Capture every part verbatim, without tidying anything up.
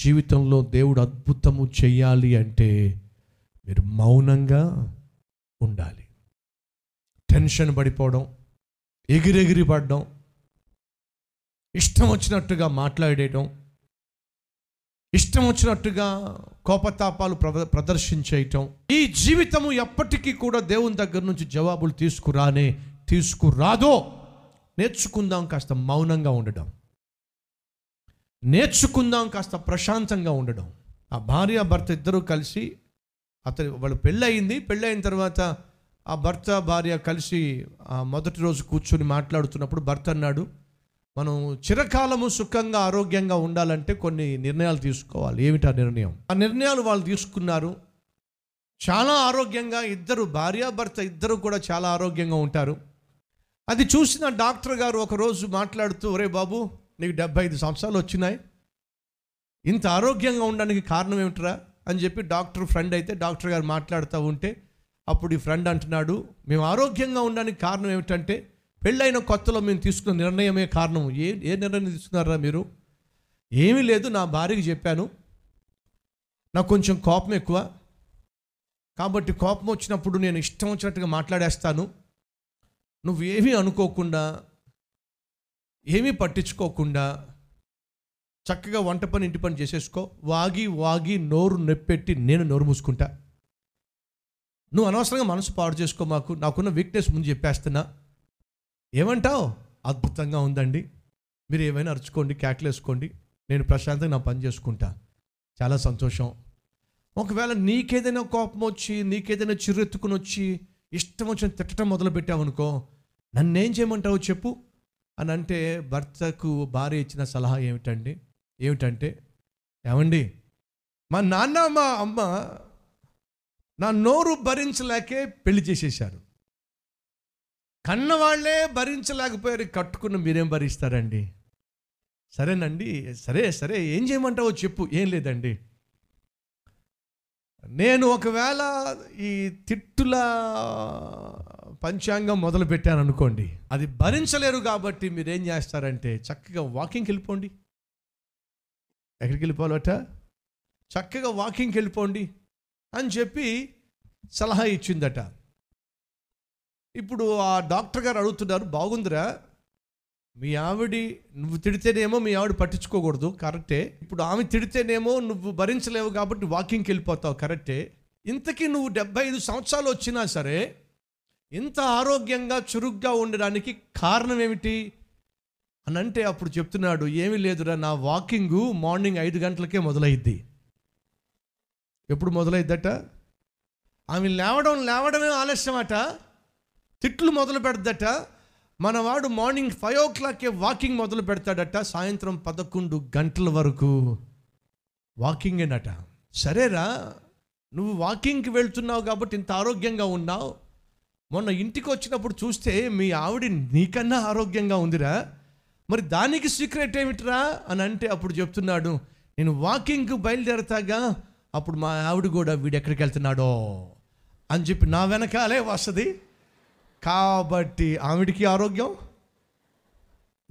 జీవితంలో దేవుడు అద్భుతము చేయాలి అంటే మీరు మౌనంగా ఉండాలి. టెన్షన్ పడిపోవడం, ఎగిరెగిరి పడడం, ఇష్టం వచ్చినట్టుగా మాట్లాడేయడం, ఇష్టం వచ్చినట్టుగా కోపతాపాలు ప్రదర్శించేయటం, ఈ జీవితము ఎప్పటికీ కూడా దేవుని దగ్గర నుంచి జవాబులు తీసుకురానే తీసుకురాదో నేర్చుకుందాం. కాస్త మౌనంగా ఉండడం నేర్చుకుందాం, కాస్త ప్రశాంతంగా ఉండడం. ఆ భార్య భర్త ఇద్దరూ కలిసి, అతను వాళ్ళు పెళ్ళయింది, పెళ్ళయిన తర్వాత ఆ భర్త భార్య కలిసి మొదటి రోజు కూర్చొని మాట్లాడుతున్నప్పుడు భర్త అన్నాడు, మనం చిరకాలము సుఖంగా ఆరోగ్యంగా ఉండాలంటే కొన్ని నిర్ణయాలు తీసుకోవాలి. ఏమిటా నిర్ణయం? ఆ నిర్ణయాలు వాళ్ళు తీసుకున్నారు. చాలా ఆరోగ్యంగా ఇద్దరు, భార్య భర్త ఇద్దరు కూడా చాలా ఆరోగ్యంగా ఉంటారు. అది చూసిన డాక్టర్ గారు ఒకరోజు మాట్లాడుతూ, ఒరే బాబు, నీకు డెబ్బై ఐదు సంవత్సరాలు వచ్చినాయి, ఇంత ఆరోగ్యంగా ఉండడానికి కారణం ఏమిట్రా అని చెప్పి డాక్టర్ ఫ్రెండ్ అయితే డాక్టర్ గారు మాట్లాడుతూ ఉంటే అప్పుడు ఈ ఫ్రెండ్ అంటున్నాడు, మేము ఆరోగ్యంగా ఉండడానికి కారణం ఏమిటంటే పెళ్ళైన కొత్తలో మేము తీసుకున్న నిర్ణయమే కారణం. ఏ ఏ నిర్ణయం తీసుకున్నారా మీరు? ఏమీ లేదు, నా భార్యకి చెప్పాను, నాకు కొంచెం కోపం ఎక్కువ, కాబట్టి కోపం వచ్చినప్పుడు నేను ఇష్టం వచ్చినట్టుగా మాట్లాడేస్తాను, నువ్వు ఏమీ అనుకోకుండా ఏమీ పట్టించుకోకుండా చక్కగా వంట పని ఇంటి పని చేసేసుకో, వాగి వాగి నోరు నొప్పెట్టి నేను నోరు మూసుకుంటా, నువ్వు అనవసరంగా మనసు పాడు చేసుకో, మాకు నాకున్న వీక్నెస్ ముందు చెప్పేస్తున్నా, ఏమంటావు? అద్భుతంగా ఉందండి, మీరు ఏమైనా అరుచుకోండి, కేకలేసుకోండి, నేను ప్రశాంతంగా నా పని చేసుకుంటా, చాలా సంతోషం. ఒకవేళ నీకేదైనా కోపం వచ్చి నీకేదైనా చిర్రెత్తుకుని వచ్చి ఇష్టం వచ్చిన తిట్టడం మొదలుపెట్టావనుకో, నన్నేం చేయమంటావు చెప్పు అని అంటే భర్తకు భార్య ఇచ్చిన సలహా ఏమిటండి ఏమిటంటే ఏమండి, మా నాన్న మా అమ్మ నా నోరు భరించలేకే పెళ్లి చేసేశారు, కన్నవాళ్లే భరించలేకపోయారు, కట్టుకున్న మీరేం భరిస్తారండి? సరేనండి, సరే సరే ఏం చేయమంటావో చెప్పు. ఏం లేదండి, నేను ఒకవేళ ఈ తిట్టుల పంచాంగం మొదలు పెట్టాను అనుకోండి, అది భరించలేరు, కాబట్టి మీరేం చేస్తారంటే చక్కగా వాకింగ్కి వెళ్ళిపోండి. ఎక్కడికి వెళ్ళిపోవాలట? చక్కగా వాకింగ్కి వెళ్ళిపోండి అని చెప్పి సలహా ఇచ్చిందట. ఇప్పుడు ఆ డాక్టర్ గారు అడుగుతున్నారు, బాగుందిరా, మీ ఆవిడ నువ్వు తిడితేనేమో మీ ఆవిడ పట్టించుకోకూడదు, కరెక్టే. ఇప్పుడు ఆమె తిడితేనేమో నువ్వు భరించలేవు కాబట్టి వాకింగ్కి వెళ్ళిపోతావు, కరెక్టే. ఇంతకీ నువ్వు డెబ్బై ఐదు సంవత్సరాలు వచ్చినా సరే ఇంత ఆరోగ్యంగా చురుగ్గా ఉండడానికి కారణం ఏమిటి అని అంటే అప్పుడు చెప్తున్నాడు, ఏమీ లేదురా, నా వాకింగు మార్నింగ్ ఐదు గంటలకే మొదలైద్ది. ఎప్పుడు మొదలైద్దట? ఆమె లేవడం లేవడమే ఆలస్యం అట, తిట్లు మొదలు పెడద్దట. మనవాడు మార్నింగ్ ఫైవ్ ఓ క్లాక్కే వాకింగ్ మొదలు పెడతాడట, సాయంత్రం పదకొండు గంటల వరకు వాకింగ్ అనట. సరేరా, నువ్వు వాకింగ్కి వెళ్తున్నావు కాబట్టి ఇంత ఆరోగ్యంగా ఉన్నావు, మొన్న ఇంటికి వచ్చినప్పుడు చూస్తే మీ ఆవిడ నీకన్నా ఆరోగ్యంగా ఉందిరా, మరి దానికి సీక్రెట్ ఏమిటిరా అని అంటే అప్పుడు చెప్తున్నాడు, నేను వాకింగ్కి బయలుదేరతాగా అప్పుడు మా ఆవిడ కూడా వీడు ఎక్కడికి వెళ్తున్నాడో అని చెప్పి నా వెనకాలే వస్తుంది, కాబట్టి ఆవిడికి ఆరోగ్యం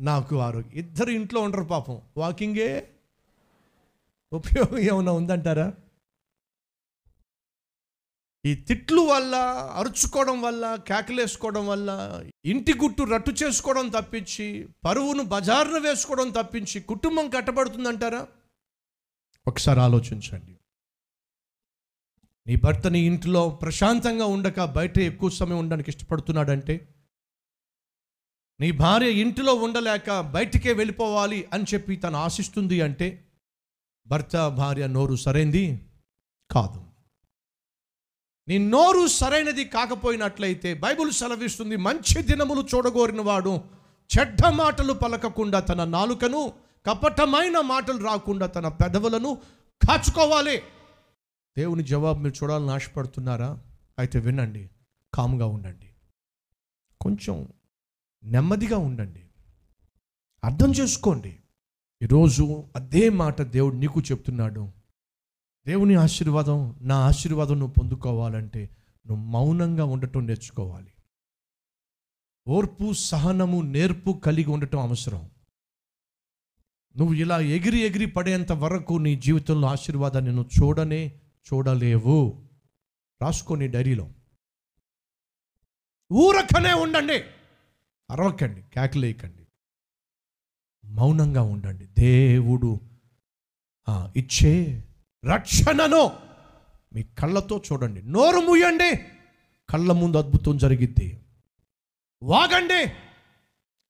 నాకు ఆరోగ్యం, ఇద్దరు ఇంట్లో ఉండరు పాపం, వాకింగే ఉపయోగం ఏమైనా ఉందంటారా? ఈ తిట్లు వల్ల, అరుచుకోవడం వల్ల, కేకలేసుకోవడం వల్ల ఇంటి గుట్టు రట్టు చేసుకోవడం తప్పించి, పరువును బజారున వేసుకోవడం తప్పించి కుటుంబం కట్టబడుతుందంటారా? ఒకసారి ఆలోచించండి. నీ భర్త నీ ఇంట్లో ప్రశాంతంగా ఉండక బయట ఎక్కువ సమయం ఉండడానికి ఇష్టపడుతున్నాడంటే, నీ భార్య ఇంటిలో ఉండలేక బయటికే వెళ్ళిపోవాలి అని చెప్పి తను ఆశిస్తుంది అంటే భర్త భార్య నోరు సరైంది కాదు. నీ నోరు సరైనది కాకపోయినట్లయితే బైబిల్ సెలవిస్తుంది, మంచి దినములు చూడగోరిన వాడు చెడ్డ మాటలు పలకకుండా తన నాలుకను, కపటమైన మాటలు రాకుండా తన పెదవులను కాచుకోవాలి. దేవుని జవాబు మీరు చూడాలని ఆశపడుతున్నారా? అయితే వినండి, కామ్గా ఉండండి, కొంచెం నెమ్మదిగా ఉండండి, అర్థం చేసుకోండి. ఈరోజు అదే మాట దేవుడు నీకు చెప్తున్నాడు. దేవుని ఆశీర్వాదం, నా ఆశీర్వాదం నువ్వు పొందుకోవాలంటే నువ్వు మౌనంగా ఉండటం నేర్చుకోవాలి. ఓర్పు, సహనము, నేర్పు కలిగి ఉండటం అవసరం. నువ్వు ఇలా ఎగిరి ఎగిరి పడేంత వరకు నీ జీవితంలో ఆశీర్వాదాన్ని నువ్వు చూడనే చూడలేవు. రాసుకోని డైరీలో. ఊరకనే ఉండండి, అరవకండి, కేకలేయకండి, మౌనంగా ఉండండి. దేవుడు ఇచ్చే రక్షణను మీ కళ్ళతో చూడండి, నోరు మూయండి, కళ్ళ ముందు అద్భుతం జరిగిద్ది. వాగండి,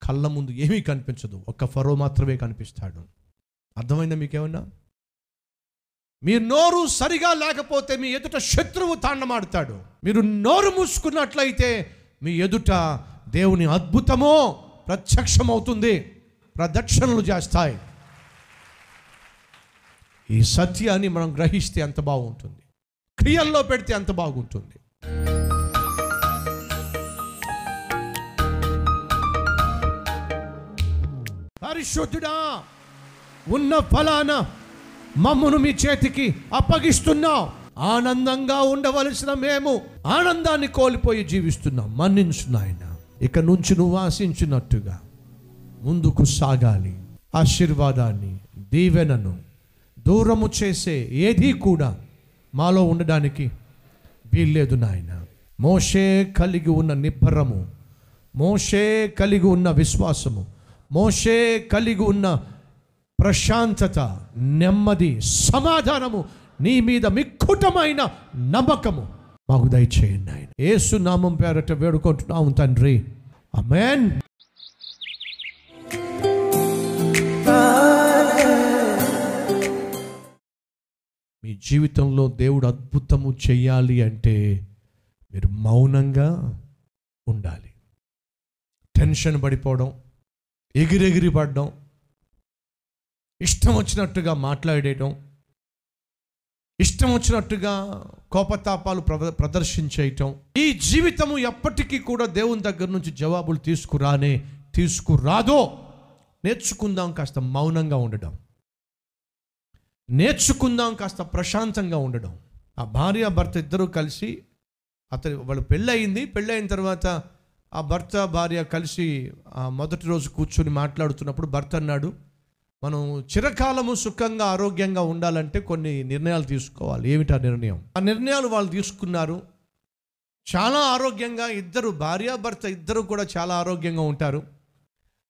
కళ్ళ ముందు ఏమీ కనిపించదు, ఒక్క ఫరో మాత్రమే కనిపిస్తాడు. అర్థమైందా మీకేమన్నా? మీరు నోరు సరిగా లేకపోతే మీ ఎదుట శత్రువు తాండమాడతాడు. మీరు నోరు మూసుకున్నట్లయితే మీ ఎదుట దేవుని అద్భుతమో ప్రత్యక్షమవుతుంది, ప్రదక్షిణలు చేస్తాయి. ఈ సత్యాన్ని మనం గ్రహిస్తే ఎంత బాగుంటుంది, క్రియల్లో పెడితే ఎంత బాగుంటుంది. పరిశుద్ధుడా, ఉన్న ఫలాన మమ్మును మీ చేతికి అప్పగిస్తున్నాం. ఆనందంగా ఉండవలసిన మేము ఆనందాన్ని కోల్పోయి జీవిస్తున్నాం. మన్నించు నాయన. ఇక నుంచి నువ్వు ఆశించినట్టుగా ముందుకు సాగాలి. ఆశీర్వాదాన్ని, దీవెనను దూరము చేసే ఏదీ కూడా మాలో ఉండడానికి వీల్లేదు నాయన. మోషే కలిగి ఉన్న నిబ్బరము, మోషే కలిగి ఉన్న విశ్వాసము, మోషే కలిగి ఉన్న ప్రశాంతత, నెమ్మది, సమాధానము, నీ మీద మిక్కుటమైన నమ్మకము మాకు దయచేయండి ఆయన. యేసు నామం పేరట వేడుకుంటున్నాము తండ్రి, ఆమేన్. మీ జీవితంలో దేవుడు అద్భుతము చేయాలి అంటే మీరు మౌనంగా ఉండాలి. టెన్షన్ పడిపోవడం, ఎగిరెగిరి పడడం, ఇష్టం వచ్చినట్టుగా మాట్లాడేయడం, ఇష్టం వచ్చినట్టుగా కోపతాపాలు ప్రదర్శించేయటం, ఈ జీవితము ఎప్పటికీ కూడా దేవుని దగ్గర నుంచి జవాబులు తీసుకురానే తీసుకురాదో నేర్చుకుందాం. కాస్త మౌనంగా ఉండడం నేర్చుకుందాం, కాస్త ప్రశాంతంగా ఉండడం. ఆ భార్య భర్త ఇద్దరూ కలిసి, అతను వాళ్ళు పెళ్ళయింది, పెళ్ళయిన తర్వాత ఆ భర్త భార్య కలిసి మొదటి రోజు కూర్చొని మాట్లాడుతున్నప్పుడు భర్త అన్నాడు, మనం చిరకాలము సుఖంగా ఆరోగ్యంగా ఉండాలంటే కొన్ని నిర్ణయాలు తీసుకోవాలి. ఏమిటా నిర్ణయం? ఆ నిర్ణయాలు వాళ్ళు తీసుకున్నారు. చాలా ఆరోగ్యంగా ఇద్దరు, భార్య భర్త ఇద్దరు కూడా చాలా ఆరోగ్యంగా ఉంటారు.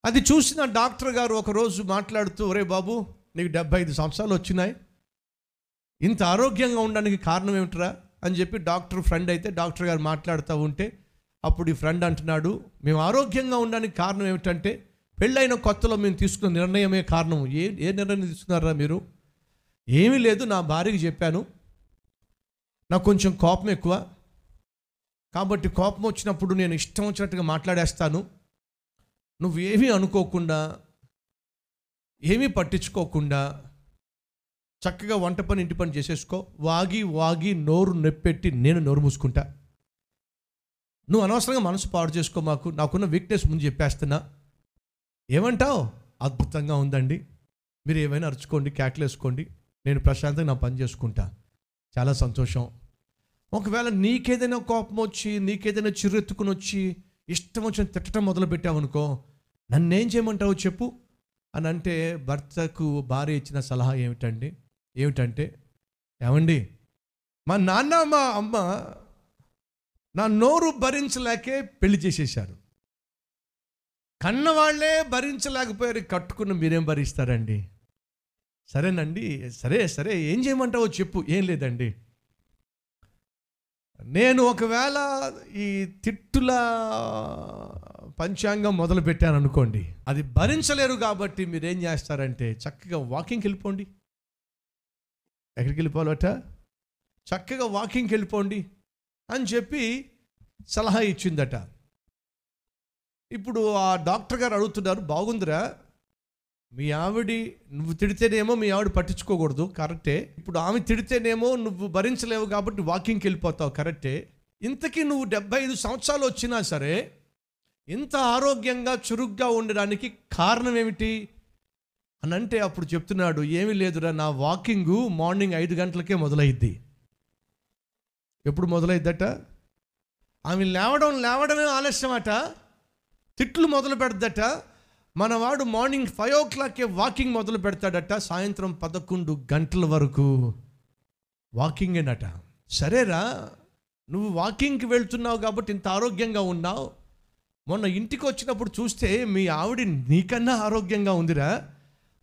అది చూసిన డాక్టర్ గారు ఒకరోజు మాట్లాడుతూ, ఒరే బాబు, నీకు డెబ్బై ఐదు సంవత్సరాలు వచ్చినాయి, ఇంత ఆరోగ్యంగా ఉండడానికి కారణం ఏమిట్రా అని చెప్పి డాక్టర్ ఫ్రెండ్ అయితే డాక్టర్ గారు మాట్లాడుతూ ఉంటే అప్పుడు ఈ ఫ్రెండ్ అంటున్నాడు, మేము ఆరోగ్యంగా ఉండడానికి కారణం ఏమిటంటే పెళ్ళైన కొత్తలో మేము తీసుకున్న నిర్ణయమే కారణం. ఏ ఏ నిర్ణయం తీసుకున్నారా మీరు? ఏమీ లేదు, నా భార్యకి చెప్పాను, నాకు కొంచెం కోపం ఎక్కువ, కాబట్టి కోపం వచ్చినప్పుడు నేను ఇష్టం వచ్చినట్టుగా మాట్లాడేస్తాను, నువ్వు ఏమీ అనుకోకుండా ఏమీ పట్టించుకోకుండా చక్కగా వంట పని ఇంటి పని చేసేసుకో, వాగి వాగి నోరు నొప్పెట్టి నేను నోరు మూసుకుంటా, నువ్వు అనవసరంగా మనసు పాడు చేసుకో, మాకు నాకున్న వీక్నెస్ ముందు చెప్పేస్తున్నా, ఏమంటావు? అద్భుతంగా ఉందండి, మీరు ఏమైనా అరుచుకోండి, కేకలేసుకోండి, నేను ప్రశాంతంగా నా పని చేసుకుంటా, చాలా సంతోషం. ఒకవేళ నీకేదైనా కోపం వచ్చి, నీకేదైనా చిర్రెత్తుకుని వచ్చి ఇష్టం వచ్చిన తిట్టడం మొదలుపెట్టావనుకో, నన్నేం చేయమంటావు చెప్పు అని అంటే భర్తకు భార్య ఇచ్చిన సలహా ఏమిటండి ఏమిటంటే ఏమండి, మా నాన్న మా అమ్మ నా నోరు భరించలేకే పెళ్లి చేసేసారు, కన్నవాళ్లే భరించలేకపోయారు, కట్టుకున్న మీరేం భరిస్తారండి? సరేనండి, సరే సరే ఏం చేయమంటావో చెప్పు. ఏం లేదండి, నేను ఒకవేళ ఈ తిట్టుల పంచాంగం మొదలు పెట్టాను అనుకోండి, అది భరించలేరు, కాబట్టి మీరేం చేస్తారంటే చక్కగా వాకింగ్కి వెళ్ళిపోండి. ఎక్కడికి వెళ్ళిపోవాలట? చక్కగా వాకింగ్కి వెళ్ళిపోండి అని చెప్పి సలహా ఇచ్చిందట. ఇప్పుడు ఆ డాక్టర్ గారు అడుగుతున్నారు, బాగుందిరా, మీ ఆవిడ నువ్వు తిడితేనేమో మీ ఆవిడ పట్టించుకోకూడదు, కరెక్టే, ఇప్పుడు ఆమె తిడితేనేమో నువ్వు భరించలేవు కాబట్టి వాకింగ్కి వెళ్ళిపోతావు, కరెక్టే, ఇంతకీ నువ్వు డెబ్బై ఐదు సంవత్సరాలు వచ్చినా సరే ఇంత ఆరోగ్యంగా చురుగ్గా ఉండడానికి కారణం ఏమిటి అని అంటే అప్పుడు చెప్తున్నాడు, ఏమీ లేదురా, నా వాకింగు మార్నింగ్ ఐదు గంటలకే మొదలైద్ది. ఎప్పుడు మొదలైద్దట? ఆమె లేవడం లేవడమే ఆలస్యమట, తిట్లు మొదలు పెడద్దట, మనవాడు మార్నింగ్ ఫైవ్ ఓ క్లాక్కే వాకింగ్ మొదలు పెడతాడట, సాయంత్రం పదకొండు గంటల వరకు వాకింగేనట. సరేరా, నువ్వు వాకింగ్కి వెళ్తున్నావు కాబట్టి ఇంత ఆరోగ్యంగా ఉన్నావు. మొన్న ఇంటికి వచ్చినప్పుడు చూస్తే మీ ఆవిడ నీకన్నా ఆరోగ్యంగా ఉందిరా,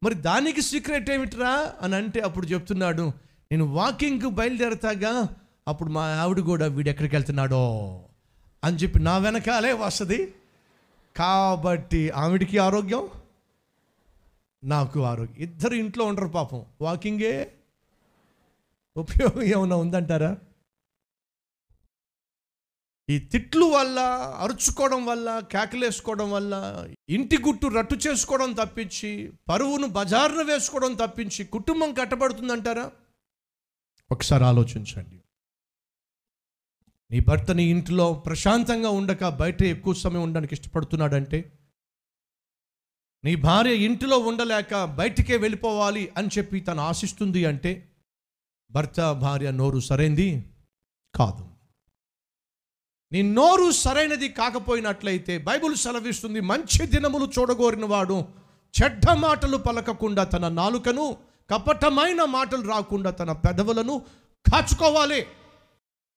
మరి దానికి సీక్రెట్ ఏమిటిరా అని అంటే అప్పుడు చెప్తున్నాడు, నేను వాకింగ్కి బయలుదేరతాగా అప్పుడు మా ఆవిడ కూడా వీడు ఎక్కడికి వెళ్తున్నాడో అని చెప్పి నా వెనకాలే వస్తుంది. కాబట్టి ఆవిడికి ఆరోగ్యం, నాకు ఆరోగ్యం, ఇద్దరు ఇంట్లో ఉండరు పాపం. వాకింగే ఉపయోగం ఏమైనా ఉందంటారా? ఈ తిట్లు వల్ల, అరుచుకోవడం వల్ల, కేకలేసుకోవడం వల్ల, ఇంటి గుట్టు రట్టు చేసుకోవడం తప్పించి, పరువును బజారున వేసుకోవడం తప్పించి కుటుంబం కట్టబడుతుందంటారా? ఒకసారి ఆలోచించండి. నీ భర్త నీ ఇంట్లో ప్రశాంతంగా ఉండక బయట ఎక్కువ సమయం ఉండడానికి ఇష్టపడుతున్నాడంటే, నీ భార్య ఇంటిలో ఉండలేక బయటికే వెళ్ళిపోవాలి అని చెప్పి తను ఆశిస్తుంది అంటే భర్త భార్య నోరు సరైంది కాదు. నీ నోరు సరైనది కాకపోయినట్లయితే బైబిల్ సెలవిస్తుంది, మంచి దినములు చూడగోరిన వాడు చెడ్డ మాటలు పలకకుండా తన నాలుకను, కపటమైన మాటలు రాకుండా తన పెదవులను కాచుకోవాలి.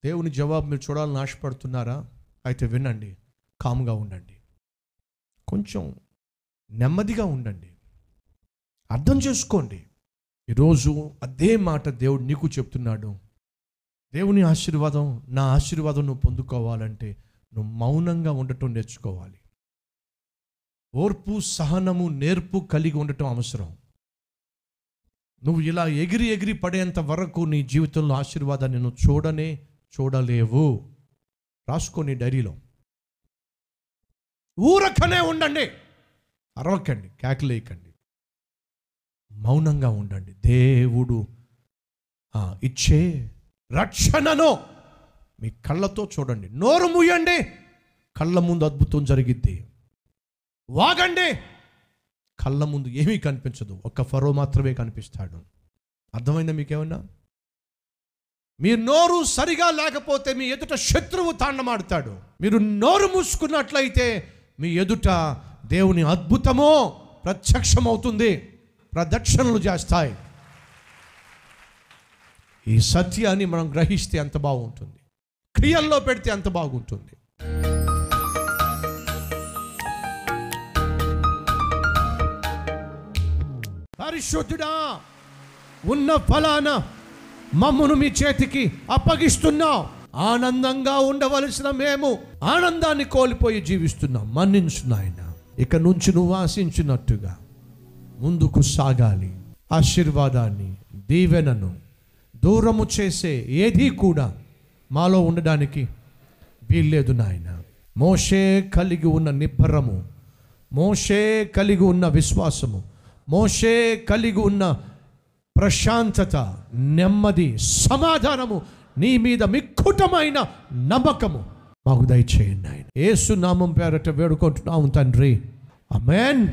దేవుని జవాబు మీరు చూడాలని ఆశపడుతున్నారా? అయితే వినండి, కామ్గా ఉండండి, కొంచెం నెమ్మదిగా ఉండండి, అర్థం చేసుకోండి. ఈరోజు అదే మాట దేవుడు నీకు చెప్తున్నాడు. దేవుని ఆశీర్వాదం, నా ఆశీర్వాదం నువ్వు పొందుకోవాలంటే నువ్వు మౌనంగా ఉండటం నేర్చుకోవాలి. ఓర్పు, సహనము, నేర్పు కలిగి ఉండటం అవసరం. నువ్వు ఇలా ఎగిరి ఎగిరి పడేంత వరకు నీ జీవితంలో ఆశీర్వాదాన్ని నువ్వు చూడనే చూడలేవు. రాసుకో నీ డైరీలో. ఊరకనే ఉండండి, అరవకండి, కేకలేయకండి, మౌనంగా ఉండండి. దేవుడు ఇచ్చే రక్షణను మీ కళ్ళతో చూడండి. నోరు మూయండి, కళ్ళ ముందు అద్భుతం జరిగిద్ది. వాగండి, కళ్ళ ముందు ఏమీ కనిపించదు, ఒక్క ఫరో మాత్రమే కనిపిస్తాడు. అర్థమైందా మీకేమన్నా? మీ నోరు సరిగా లేకపోతే మీ ఎదుట శత్రువు తాండమాడతాడు. మీరు నోరు మూసుకున్నట్లయితే మీ ఎదుట దేవుని అద్భుతమో ప్రత్యక్షమవుతుంది, ప్రదక్షిణలు చేస్తాయి. ఈ సత్యాన్ని మనం గ్రహిస్తే ఎంత బాగుంటుంది, క్రియల్లో పెడితే ఎంత బాగుంటుంది. పరిశుద్ధుడా, ఉన్న ఫలాన మమ్మును మీ చేతికి అప్పగిస్తున్నావు. ఆనందంగా ఉండవలసిన మేము ఆనందాన్ని కోల్పోయి జీవిస్తున్నాం. మన్నించు నాయనా, ఇక నుంచి నువ్వు ఆశించినట్టుగా ముందుకు సాగాలి. ఆశీర్వాదాన్ని, దీవెనను దూరము చేసే ఏది కూడా మాలో ఉండడానికి వీల్లేదు నాయన. మోషే కలిగి ఉన్న నిబ్బరము, మోషే కలిగి ఉన్న విశ్వాసము, మోషే కలిగి ఉన్న ప్రశాంతత, నెమ్మది, సమాధానము, నీ మీద మిక్కుటమైన నమ్మకము మాకు దయచేయండి నాయన. యేసు నామం పేరట వేడుకుంటున్నాము తండ్రి, ఆమేన్.